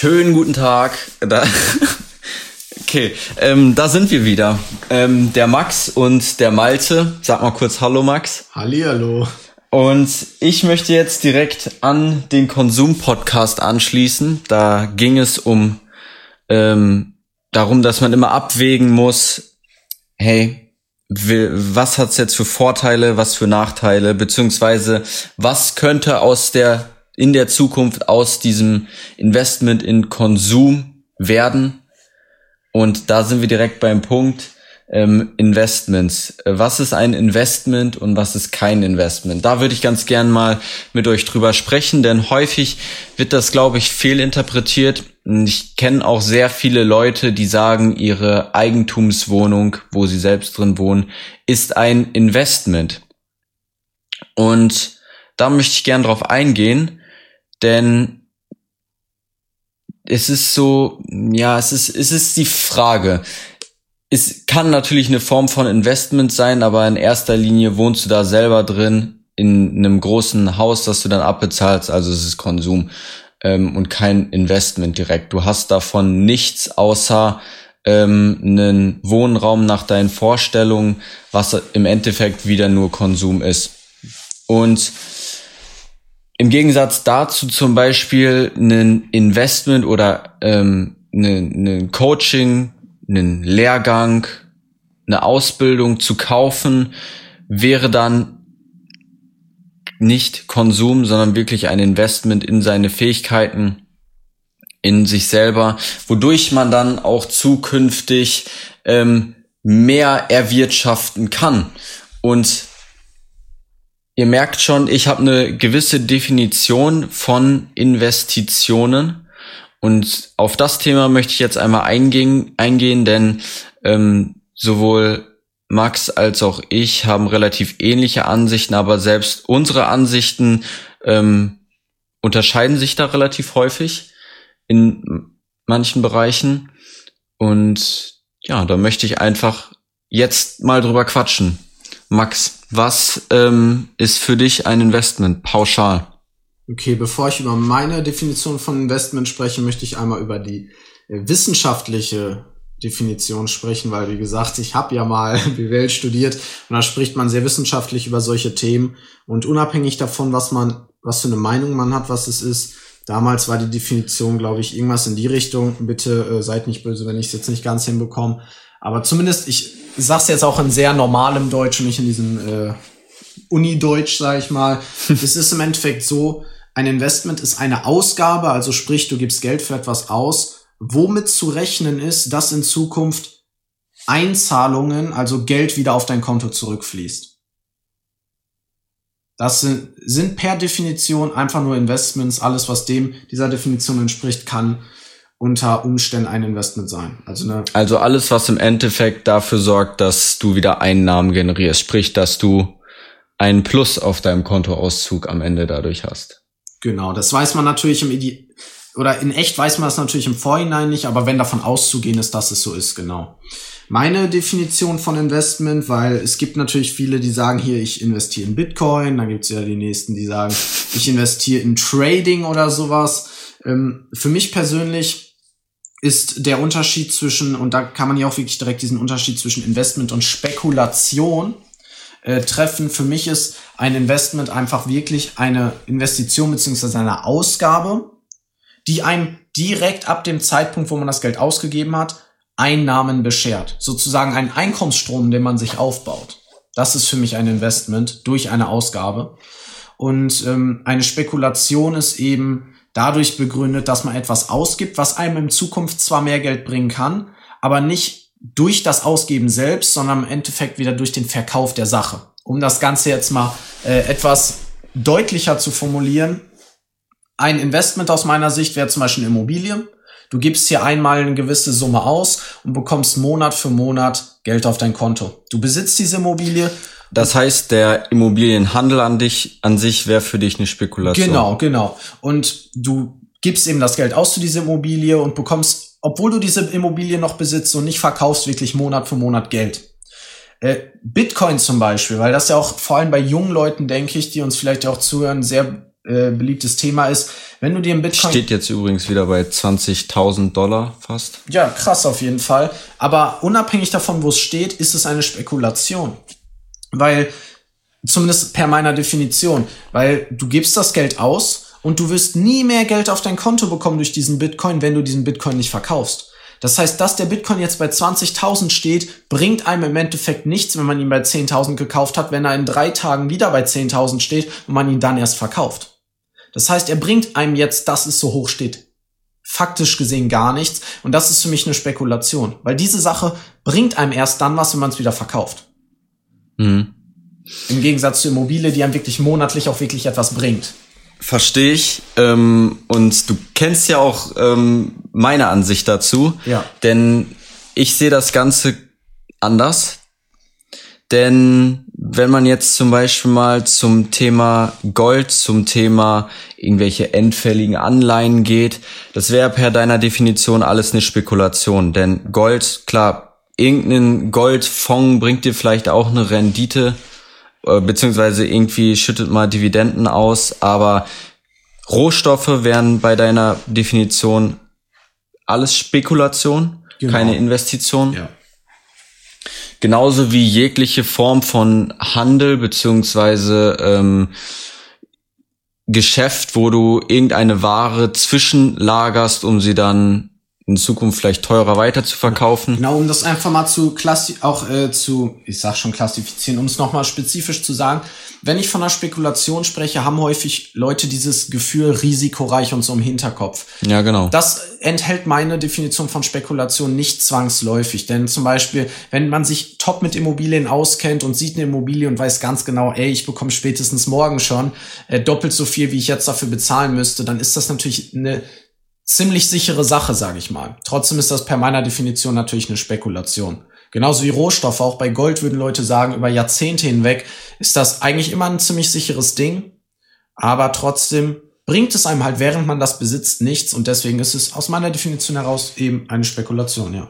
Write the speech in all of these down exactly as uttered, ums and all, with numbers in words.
Schönen guten Tag. Da, okay, ähm, da sind wir wieder. Ähm, der Max und der Malte. Sag mal kurz Hallo, Max. Hallihallo. Und ich möchte jetzt direkt an den Konsum-Podcast anschließen. Da ging es um ähm, darum, dass man immer abwägen muss, hey, was hat's jetzt für Vorteile, was für Nachteile, beziehungsweise was könnte aus der in der Zukunft aus diesem Investment in Konsum werden. Und da sind wir direkt beim Punkt ähm, Investments. Was ist ein Investment und was ist kein Investment? Da würde ich ganz gern mal mit euch drüber sprechen, denn häufig wird das, glaube ich, fehlinterpretiert. Ich kenne auch sehr viele Leute, die sagen, ihre Eigentumswohnung, wo sie selbst drin wohnen, ist ein Investment. Und da möchte ich gern drauf eingehen. Denn es ist so, ja, es ist, es ist die Frage. Es kann natürlich eine Form von Investment sein, aber in erster Linie wohnst du da selber drin in einem großen Haus, das du dann abbezahlst. Also es ist Konsum ähm, und kein Investment direkt. Du hast davon nichts außer ähm, einen Wohnraum nach deinen Vorstellungen, was im Endeffekt wieder nur Konsum ist. Und im Gegensatz dazu zum Beispiel ein Investment oder ähm, ein Coaching, einen Lehrgang, eine Ausbildung zu kaufen, wäre dann nicht Konsum, sondern wirklich ein Investment in seine Fähigkeiten, in sich selber, wodurch man dann auch zukünftig ähm, mehr erwirtschaften kann. Und ihr merkt schon, ich habe eine gewisse Definition von Investitionen und auf das Thema möchte ich jetzt einmal eingehen, eingehen denn ähm, sowohl Max als auch ich haben relativ ähnliche Ansichten, aber selbst unsere Ansichten ähm, unterscheiden sich da relativ häufig in manchen Bereichen und ja, da möchte ich einfach jetzt mal drüber quatschen. Max, was ähm, ist für dich ein Investment pauschal? Okay, bevor ich über meine Definition von Investment spreche, möchte ich einmal über die äh, wissenschaftliche Definition sprechen, weil, wie gesagt, ich habe ja mal B W L studiert und da spricht man sehr wissenschaftlich über solche Themen und unabhängig davon, was man, was für eine Meinung man hat, was es ist, damals war die Definition, glaube ich, irgendwas in die Richtung, bitte äh, seid nicht böse, wenn ich es jetzt nicht ganz hinbekomme, aber zumindest ich... Ich sag's jetzt auch in sehr normalem Deutsch und nicht in diesem äh, Uni-Deutsch, sag ich mal. Es ist im Endeffekt so, ein Investment ist eine Ausgabe, also sprich, du gibst Geld für etwas aus, womit zu rechnen ist, dass in Zukunft Einzahlungen, also Geld wieder auf dein Konto zurückfließt. Das sind, sind per Definition einfach nur Investments. Alles, was dem dieser Definition entspricht, kann unter Umständen ein Investment sein. Also, ne also alles, was im Endeffekt dafür sorgt, dass du wieder Einnahmen generierst. Sprich, dass du einen Plus auf deinem Kontoauszug am Ende dadurch hast. Genau, das weiß man natürlich im Ide- oder in echt weiß man das natürlich im Vorhinein nicht, aber wenn davon auszugehen ist, dass es so ist, genau. Meine Definition von Investment, weil es gibt natürlich viele, die sagen hier, ich investiere in Bitcoin, dann gibt's ja die nächsten, die sagen, ich investiere in Trading oder sowas. Ähm, für mich persönlich ist der Unterschied zwischen, und da kann man ja auch wirklich direkt diesen Unterschied zwischen Investment und Spekulation äh, treffen. Für mich ist ein Investment einfach wirklich eine Investition beziehungsweise eine Ausgabe, die einem direkt ab dem Zeitpunkt, wo man das Geld ausgegeben hat, Einnahmen beschert. Sozusagen ein Einkommensstrom, den man sich aufbaut. Das ist für mich ein Investment durch eine Ausgabe. Und ähm, eine Spekulation ist eben dadurch begründet, dass man etwas ausgibt, was einem in Zukunft zwar mehr Geld bringen kann, aber nicht durch das Ausgeben selbst, sondern im Endeffekt wieder durch den Verkauf der Sache. Um das Ganze jetzt mal äh, etwas deutlicher zu formulieren, ein Investment aus meiner Sicht wäre zum Beispiel eine Immobilie. Du gibst hier einmal eine gewisse Summe aus und bekommst Monat für Monat Geld auf dein Konto. Du besitzt diese Immobilie. Das heißt, der Immobilienhandel an dich, an sich wäre für dich eine Spekulation. Genau, genau. Und du gibst eben das Geld aus zu dieser Immobilie und bekommst, obwohl du diese Immobilie noch besitzt und nicht verkaufst, wirklich Monat für Monat Geld. Äh, Bitcoin zum Beispiel, weil das ja auch vor allem bei jungen Leuten, denke ich, die uns vielleicht auch zuhören, sehr äh, beliebtes Thema ist. Wenn du dir ein Bitcoin... Steht jetzt übrigens wieder bei zwanzigtausend Dollar fast. Ja, krass auf jeden Fall. Aber unabhängig davon, wo es steht, ist es eine Spekulation. Weil, zumindest per meiner Definition, weil du gibst das Geld aus und du wirst nie mehr Geld auf dein Konto bekommen durch diesen Bitcoin, wenn du diesen Bitcoin nicht verkaufst. Das heißt, dass der Bitcoin jetzt bei zwanzigtausend steht, bringt einem im Endeffekt nichts, wenn man ihn bei zehntausend gekauft hat, wenn er in drei Tagen wieder bei zehntausend steht und man ihn dann erst verkauft. Das heißt, er bringt einem jetzt, dass es so hoch steht, faktisch gesehen gar nichts. Und das ist für mich eine Spekulation, weil diese Sache bringt einem erst dann was, wenn man es wieder verkauft. Mhm. Im Gegensatz zur Immobilie, die einem wirklich monatlich auch wirklich etwas bringt. Verstehe ich. Ähm, und du kennst ja auch ähm, meine Ansicht dazu. Ja. Denn ich sehe das Ganze anders. Denn wenn man jetzt zum Beispiel mal zum Thema Gold, zum Thema irgendwelche endfälligen Anleihen geht, das wäre per deiner Definition alles eine Spekulation. Denn Gold, klar, irgendein Goldfonds bringt dir vielleicht auch eine Rendite, beziehungsweise irgendwie schüttet mal Dividenden aus, aber Rohstoffe wären bei deiner Definition alles Spekulation, genau. Keine Investition. Ja. Genauso wie jegliche Form von Handel beziehungsweise ähm, Geschäft, wo du irgendeine Ware zwischenlagerst, um sie dann in Zukunft vielleicht teurer weiter zu verkaufen. Genau, um das einfach mal zu klassi- auch äh, zu, ich sag schon klassifizieren, um es nochmal spezifisch zu sagen. Wenn ich von einer Spekulation spreche, haben häufig Leute dieses Gefühl risikoreich und so im Hinterkopf. Ja, genau. Das enthält meine Definition von Spekulation nicht zwangsläufig. Denn zum Beispiel, wenn man sich top mit Immobilien auskennt und sieht eine Immobilie und weiß ganz genau, ey, ich bekomme spätestens morgen schon äh, doppelt so viel, wie ich jetzt dafür bezahlen müsste, dann ist das natürlich eine ziemlich sichere Sache, sage ich mal. Trotzdem ist das per meiner Definition natürlich eine Spekulation. Genauso wie Rohstoffe, auch bei Gold würden Leute sagen, über Jahrzehnte hinweg ist das eigentlich immer ein ziemlich sicheres Ding, aber trotzdem bringt es einem halt, während man das besitzt, nichts und deswegen ist es aus meiner Definition heraus eben eine Spekulation, ja.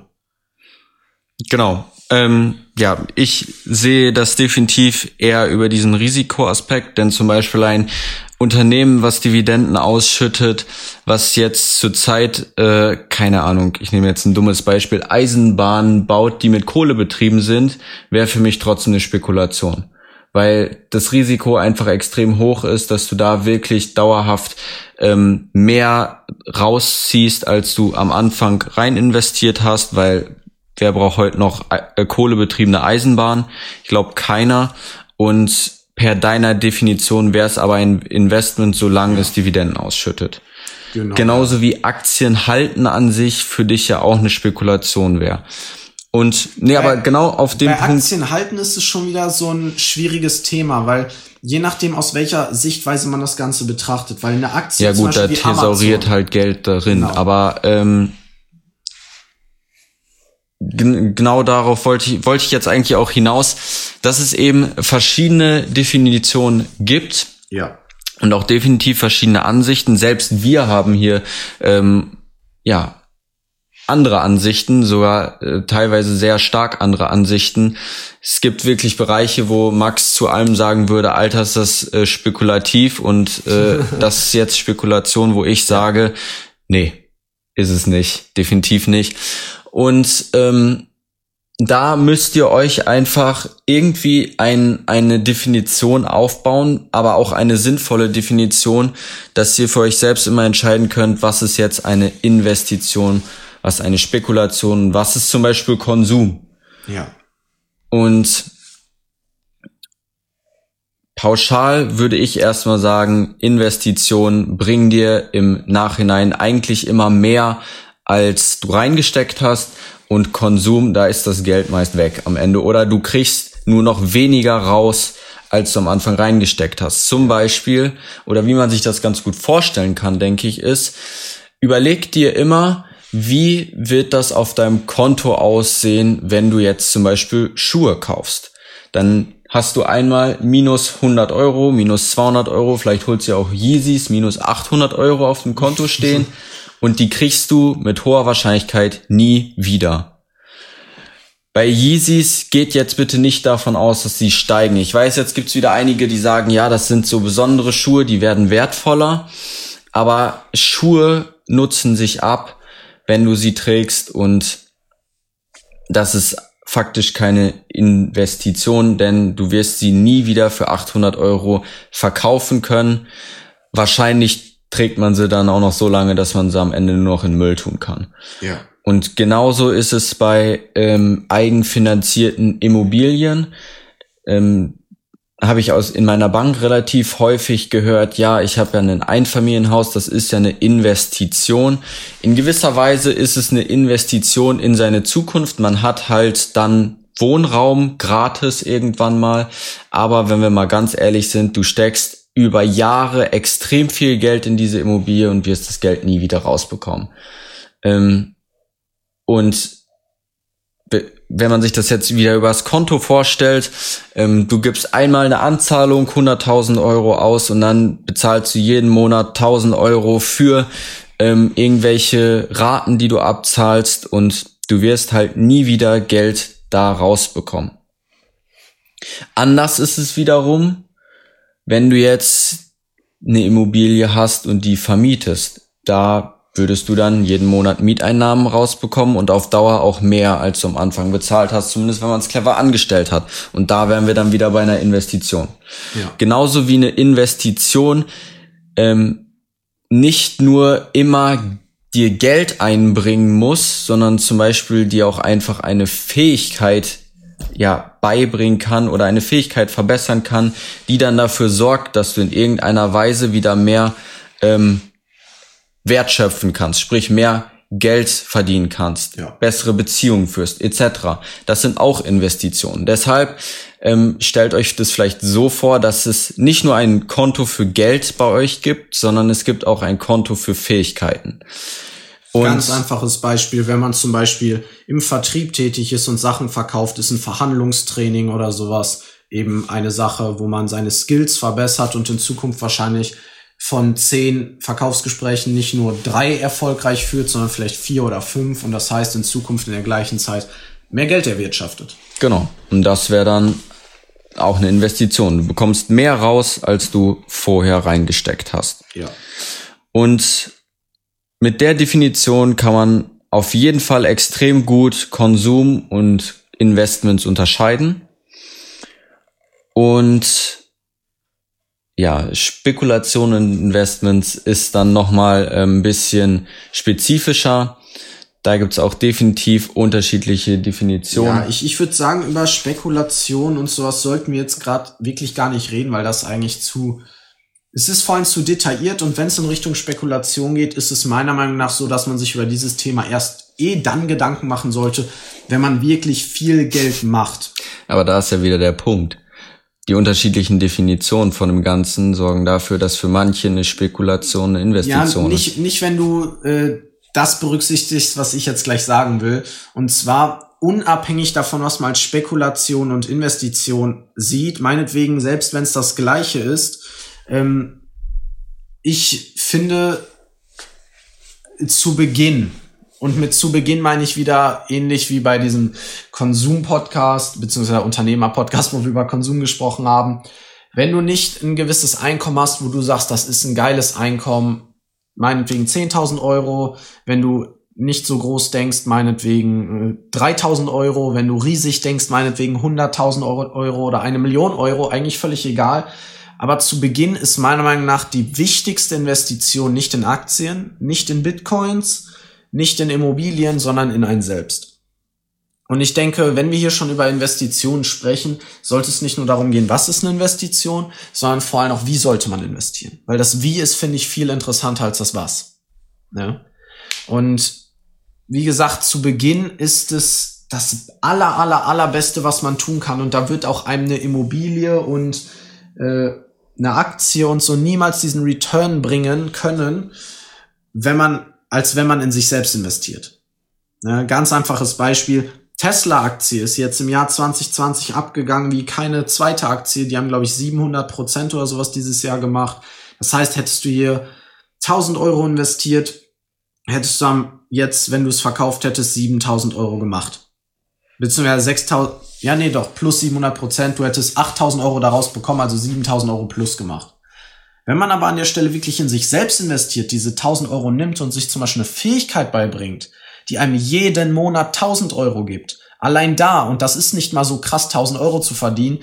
Genau. Ähm, ja, ich sehe das definitiv eher über diesen Risikoaspekt, denn zum Beispiel ein Unternehmen, was Dividenden ausschüttet, was jetzt zurzeit, äh, keine Ahnung, ich nehme jetzt ein dummes Beispiel, Eisenbahnen baut, die mit Kohle betrieben sind, wäre für mich trotzdem eine Spekulation. Weil das Risiko einfach extrem hoch ist, dass du da wirklich dauerhaft ähm, mehr rausziehst, als du am Anfang rein investiert hast, weil wer braucht heute noch äh, kohlebetriebene Eisenbahnen? Ich glaube keiner. Und per deiner Definition wäre es aber ein Investment, solange ja. es Dividenden ausschüttet. Genau. Genauso wie Aktien halten an sich für dich ja auch eine Spekulation wäre. Und nee, bei, aber genau auf dem Punkt. Bei Aktien halten ist es schon wieder so ein schwieriges Thema, weil je nachdem aus welcher Sichtweise man das Ganze betrachtet, weil eine Aktie ja gut, da thesauriert Amazon halt Geld darin, genau. aber ähm, Genau darauf wollte ich, wollte ich jetzt eigentlich auch hinaus, dass es eben verschiedene Definitionen gibt. Ja. Und auch definitiv verschiedene Ansichten. Selbst wir haben hier, ähm, ja, andere Ansichten, sogar äh, teilweise sehr stark andere Ansichten. Es gibt wirklich Bereiche, wo Max zu allem sagen würde, Alter, ist das äh, spekulativ und äh, das ist jetzt Spekulation, wo ich sage, nee, ist es nicht, definitiv nicht. Und ähm, da müsst ihr euch einfach irgendwie ein, eine Definition aufbauen, aber auch eine sinnvolle Definition, dass ihr für euch selbst immer entscheiden könnt, was ist jetzt eine Investition, was eine Spekulation, was ist zum Beispiel Konsum. Ja. Und pauschal würde ich erstmal sagen, Investitionen bringen dir im Nachhinein eigentlich immer mehr, als du reingesteckt hast, und Konsum, da ist das Geld meist weg am Ende. Oder du kriegst nur noch weniger raus, als du am Anfang reingesteckt hast. Zum Beispiel, oder wie man sich das ganz gut vorstellen kann, denke ich, ist, überleg dir immer, wie wird das auf deinem Konto aussehen, wenn du jetzt zum Beispiel Schuhe kaufst. Dann hast du einmal minus hundert Euro, minus zweihundert Euro, vielleicht holst du ja auch Yeezys, minus achthundert Euro auf dem Konto stehen. Und die kriegst du mit hoher Wahrscheinlichkeit nie wieder. bei Yeezys geht jetzt bitte nicht davon aus, dass sie steigen. Ich weiß, jetzt gibt's wieder einige, die sagen, ja, das sind so besondere Schuhe, die werden wertvoller. Aber Schuhe nutzen sich ab, wenn du sie trägst, und das ist faktisch keine Investition, denn du wirst sie nie wieder für achthundert Euro verkaufen können. Wahrscheinlich trägt man sie dann auch noch so lange, dass man sie am Ende nur noch in Müll tun kann. Ja. Und genauso ist es bei ähm, eigenfinanzierten Immobilien. Ähm, habe ich aus in meiner Bank relativ häufig gehört, ja, ich habe ja ein Einfamilienhaus, das ist ja eine Investition. In gewisser Weise ist es eine Investition in seine Zukunft. Man hat halt dann Wohnraum gratis irgendwann mal. Aber wenn wir mal ganz ehrlich sind, du steckst über Jahre extrem viel Geld in diese Immobilie und wirst das Geld nie wieder rausbekommen. Ähm, und wenn man sich das jetzt wieder übers Konto vorstellt, ähm, du gibst einmal eine Anzahlung hunderttausend Euro aus und dann bezahlst du jeden Monat tausend Euro für ähm, irgendwelche Raten, die du abzahlst, und du wirst halt nie wieder Geld da rausbekommen. Anders ist es wiederum, wenn du jetzt eine Immobilie hast und die vermietest. Da würdest du dann jeden Monat Mieteinnahmen rausbekommen und auf Dauer auch mehr, als du am Anfang bezahlt hast, zumindest wenn man es clever angestellt hat. Und da wären wir dann wieder bei einer Investition. Ja. Genauso wie eine Investition ähm, nicht nur immer dir Geld einbringen muss, sondern zum Beispiel dir auch einfach eine Fähigkeit ja beibringen kann oder eine Fähigkeit verbessern kann, die dann dafür sorgt, dass du in irgendeiner Weise wieder mehr ähm, Wert schöpfen kannst, sprich mehr Geld verdienen kannst, ja, bessere Beziehungen führst, et cetera. Das sind auch Investitionen. Deshalb ähm, stellt euch das vielleicht so vor, dass es nicht nur ein Konto für Geld bei euch gibt, sondern es gibt auch ein Konto für Fähigkeiten. Und ganz einfaches Beispiel, wenn man zum Beispiel im Vertrieb tätig ist und Sachen verkauft, ist ein Verhandlungstraining oder sowas eben eine Sache, wo man seine Skills verbessert und in Zukunft wahrscheinlich von zehn Verkaufsgesprächen nicht nur drei erfolgreich führt, sondern vielleicht vier oder fünf, und das heißt in Zukunft in der gleichen Zeit mehr Geld erwirtschaftet. Genau. Und das wäre dann auch eine Investition. Du bekommst mehr raus, als du vorher reingesteckt hast. Ja. Und mit der Definition kann man auf jeden Fall extrem gut Konsum und Investments unterscheiden. Und ja, Spekulation und Investments ist dann nochmal ein bisschen spezifischer. Da gibt's auch definitiv unterschiedliche Definitionen. Ja, ich, ich würde sagen, über Spekulation und sowas sollten wir jetzt gerade wirklich gar nicht reden, weil das eigentlich zu, es ist vor allem zu detailliert, und wenn es in Richtung Spekulation geht, ist es meiner Meinung nach so, dass man sich über dieses Thema erst eh dann Gedanken machen sollte, wenn man wirklich viel Geld macht. Aber da ist ja wieder der Punkt. Die unterschiedlichen Definitionen von dem Ganzen sorgen dafür, dass für manche eine Spekulation eine Investition ja, nicht, ist. Nicht, wenn du äh, das berücksichtigst, was ich jetzt gleich sagen will. Und zwar unabhängig davon, was man als Spekulation und Investition sieht. Meinetwegen, selbst wenn es das Gleiche ist. Ähm, ich finde, zu Beginn, und mit zu Beginn meine ich wieder ähnlich wie bei diesem Konsum-Podcast beziehungsweise Unternehmer-Podcast, wo wir über Konsum gesprochen haben. Wenn du nicht ein gewisses Einkommen hast, wo du sagst, das ist ein geiles Einkommen, meinetwegen zehntausend Euro, wenn du nicht so groß denkst, meinetwegen dreitausend Euro, wenn du riesig denkst, meinetwegen hunderttausend Euro oder eine Million Euro, eigentlich völlig egal. Aber zu Beginn ist meiner Meinung nach die wichtigste Investition nicht in Aktien, nicht in Bitcoins, nicht in Immobilien, sondern in einen selbst. Und ich denke, wenn wir hier schon über Investitionen sprechen, sollte es nicht nur darum gehen, was ist eine Investition, sondern vor allem auch, wie sollte man investieren. Weil das Wie ist, finde ich, viel interessanter als das Was. Ja? Und wie gesagt, zu Beginn ist es das aller, aller, allerbeste, was man tun kann. Und da wird auch einem eine Immobilie und äh, eine Aktie und so niemals diesen Return bringen können, wenn man als wenn man in sich selbst investiert. Ne, ganz einfaches Beispiel. Tesla-Aktie ist jetzt im Jahr zwanzig zwanzig abgegangen wie keine zweite Aktie. Die haben, glaube ich, siebenhundert Prozent oder sowas dieses Jahr gemacht. Das heißt, hättest du hier tausend Euro investiert, hättest du jetzt, wenn du es verkauft hättest, siebentausend Euro gemacht. beziehungsweise sechstausend, ja nee doch, plus siebenhundert Prozent, du hättest achttausend Euro daraus bekommen, also siebentausend Euro plus gemacht. Wenn man aber an der Stelle wirklich in sich selbst investiert, diese tausend Euro nimmt und sich zum Beispiel eine Fähigkeit beibringt, die einem jeden Monat tausend Euro gibt, allein da, und das ist nicht mal so krass, tausend Euro zu verdienen,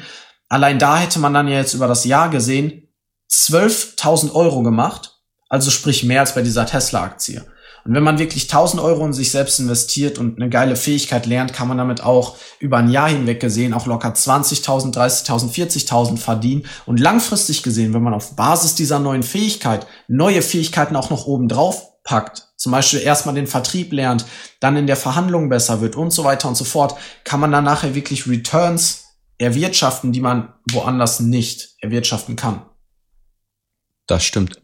allein da hätte man dann ja jetzt über das Jahr gesehen zwölftausend Euro gemacht, also sprich mehr als bei dieser Tesla-Aktie. Und wenn man wirklich tausend Euro in sich selbst investiert und eine geile Fähigkeit lernt, kann man damit auch über ein Jahr hinweg gesehen auch locker zwanzigtausend, dreißigtausend, vierzigtausend verdienen. Und langfristig gesehen, wenn man auf Basis dieser neuen Fähigkeit neue Fähigkeiten auch noch oben drauf packt, zum Beispiel erstmal den Vertrieb lernt, dann in der Verhandlung besser wird und so weiter und so fort, kann man dann nachher wirklich Returns erwirtschaften, die man woanders nicht erwirtschaften kann. Das stimmt.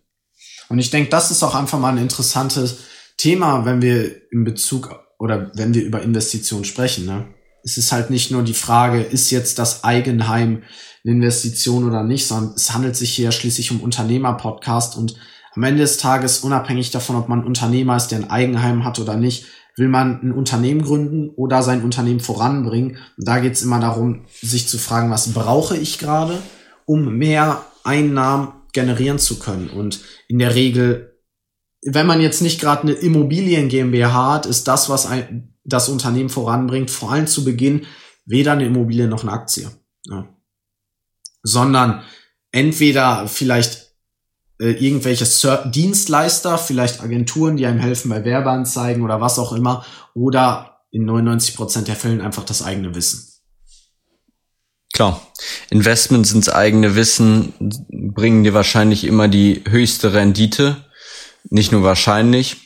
Und ich denke, das ist auch einfach mal ein interessantes Thema, wenn wir in Bezug oder wenn wir über Investitionen sprechen, ne? Es ist halt nicht nur die Frage, ist jetzt das Eigenheim eine Investition oder nicht, sondern es handelt sich hier schließlich um Unternehmer-Podcast und am Ende des Tages, unabhängig davon, ob man Unternehmer ist, der ein Eigenheim hat oder nicht, will man ein Unternehmen gründen oder sein Unternehmen voranbringen. Und da geht es immer darum, sich zu fragen, was brauche ich gerade, um mehr Einnahmen generieren zu können. Und in der Regel, wenn man jetzt nicht gerade eine Immobilien GmbH hat, ist das, was ein, das Unternehmen voranbringt, vor allem zu Beginn, weder eine Immobilie noch eine Aktie. Ja. Sondern entweder vielleicht äh, irgendwelche Dienstleister, vielleicht Agenturen, die einem helfen bei Werbeanzeigen oder was auch immer, oder in neunundneunzig Prozent der Fällen einfach das eigene Wissen. Klar, Investments ins eigene Wissen bringen dir wahrscheinlich immer die höchste Rendite. Nicht nur wahrscheinlich,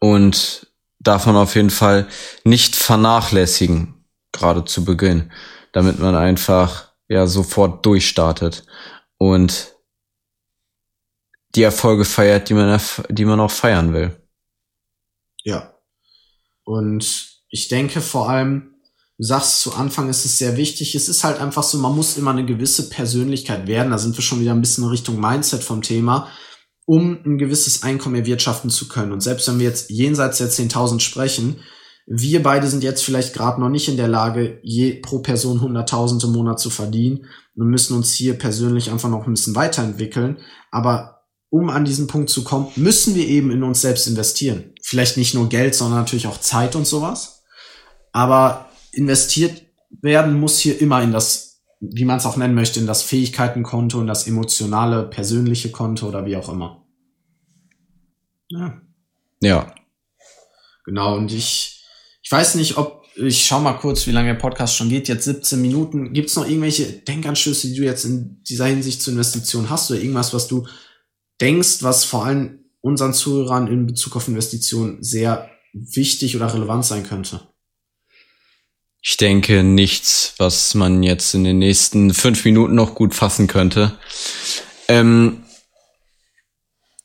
und darf man auf jeden Fall nicht vernachlässigen, gerade zu Beginn, damit man einfach ja sofort durchstartet und die Erfolge feiert, die man, die man auch feiern will. Ja, und ich denke vor allem, du sagst zu Anfang, ist es sehr wichtig. Es ist halt einfach so, man muss immer eine gewisse Persönlichkeit werden. Da sind wir schon wieder ein bisschen in Richtung Mindset vom Thema, um ein gewisses Einkommen erwirtschaften zu können. Und selbst wenn wir jetzt jenseits der zehntausend sprechen, wir beide sind jetzt vielleicht gerade noch nicht in der Lage, je pro Person hunderttausend im Monat zu verdienen. Wir müssen uns hier persönlich einfach noch ein bisschen weiterentwickeln. Aber um an diesen Punkt zu kommen, müssen wir eben in uns selbst investieren. Vielleicht nicht nur Geld, sondern natürlich auch Zeit und sowas. Aber investiert werden muss hier immer in das, wie man es auch nennen möchte, in das Fähigkeitenkonto, in das emotionale, persönliche Konto oder wie auch immer. Ja. Ja. Genau, und ich, ich weiß nicht, ob, ich schau mal kurz, wie lange der Podcast schon geht, jetzt siebzehn Minuten. Gibt es noch irgendwelche Denkanstöße, die du jetzt in dieser Hinsicht zur Investition hast oder irgendwas, was du denkst, was vor allem unseren Zuhörern in Bezug auf Investitionen sehr wichtig oder relevant sein könnte? Ich denke, nichts, was man jetzt in den nächsten fünf Minuten noch gut fassen könnte. Ähm,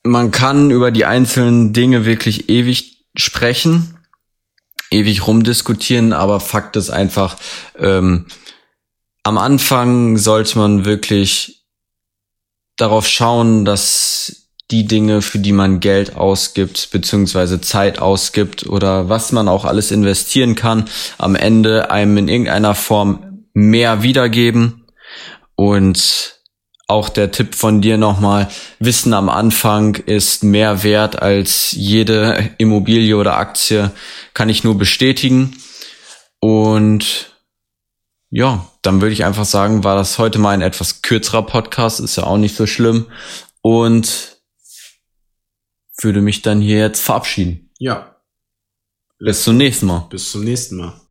man kann über die einzelnen Dinge wirklich ewig sprechen, ewig rumdiskutieren, aber Fakt ist einfach, ähm, am Anfang sollte man wirklich darauf schauen, dass die Dinge, für die man Geld ausgibt, beziehungsweise Zeit ausgibt oder was man auch alles investieren kann, am Ende einem in irgendeiner Form mehr wiedergeben. Und auch der Tipp von dir nochmal, Wissen am Anfang ist mehr wert als jede Immobilie oder Aktie, kann ich nur bestätigen. Und ja, dann würde ich einfach sagen, war das heute mal ein etwas kürzerer Podcast, ist ja auch nicht so schlimm. Und würde mich dann hier jetzt verabschieden. Ja. Bis zum nächsten Mal. Bis zum nächsten Mal.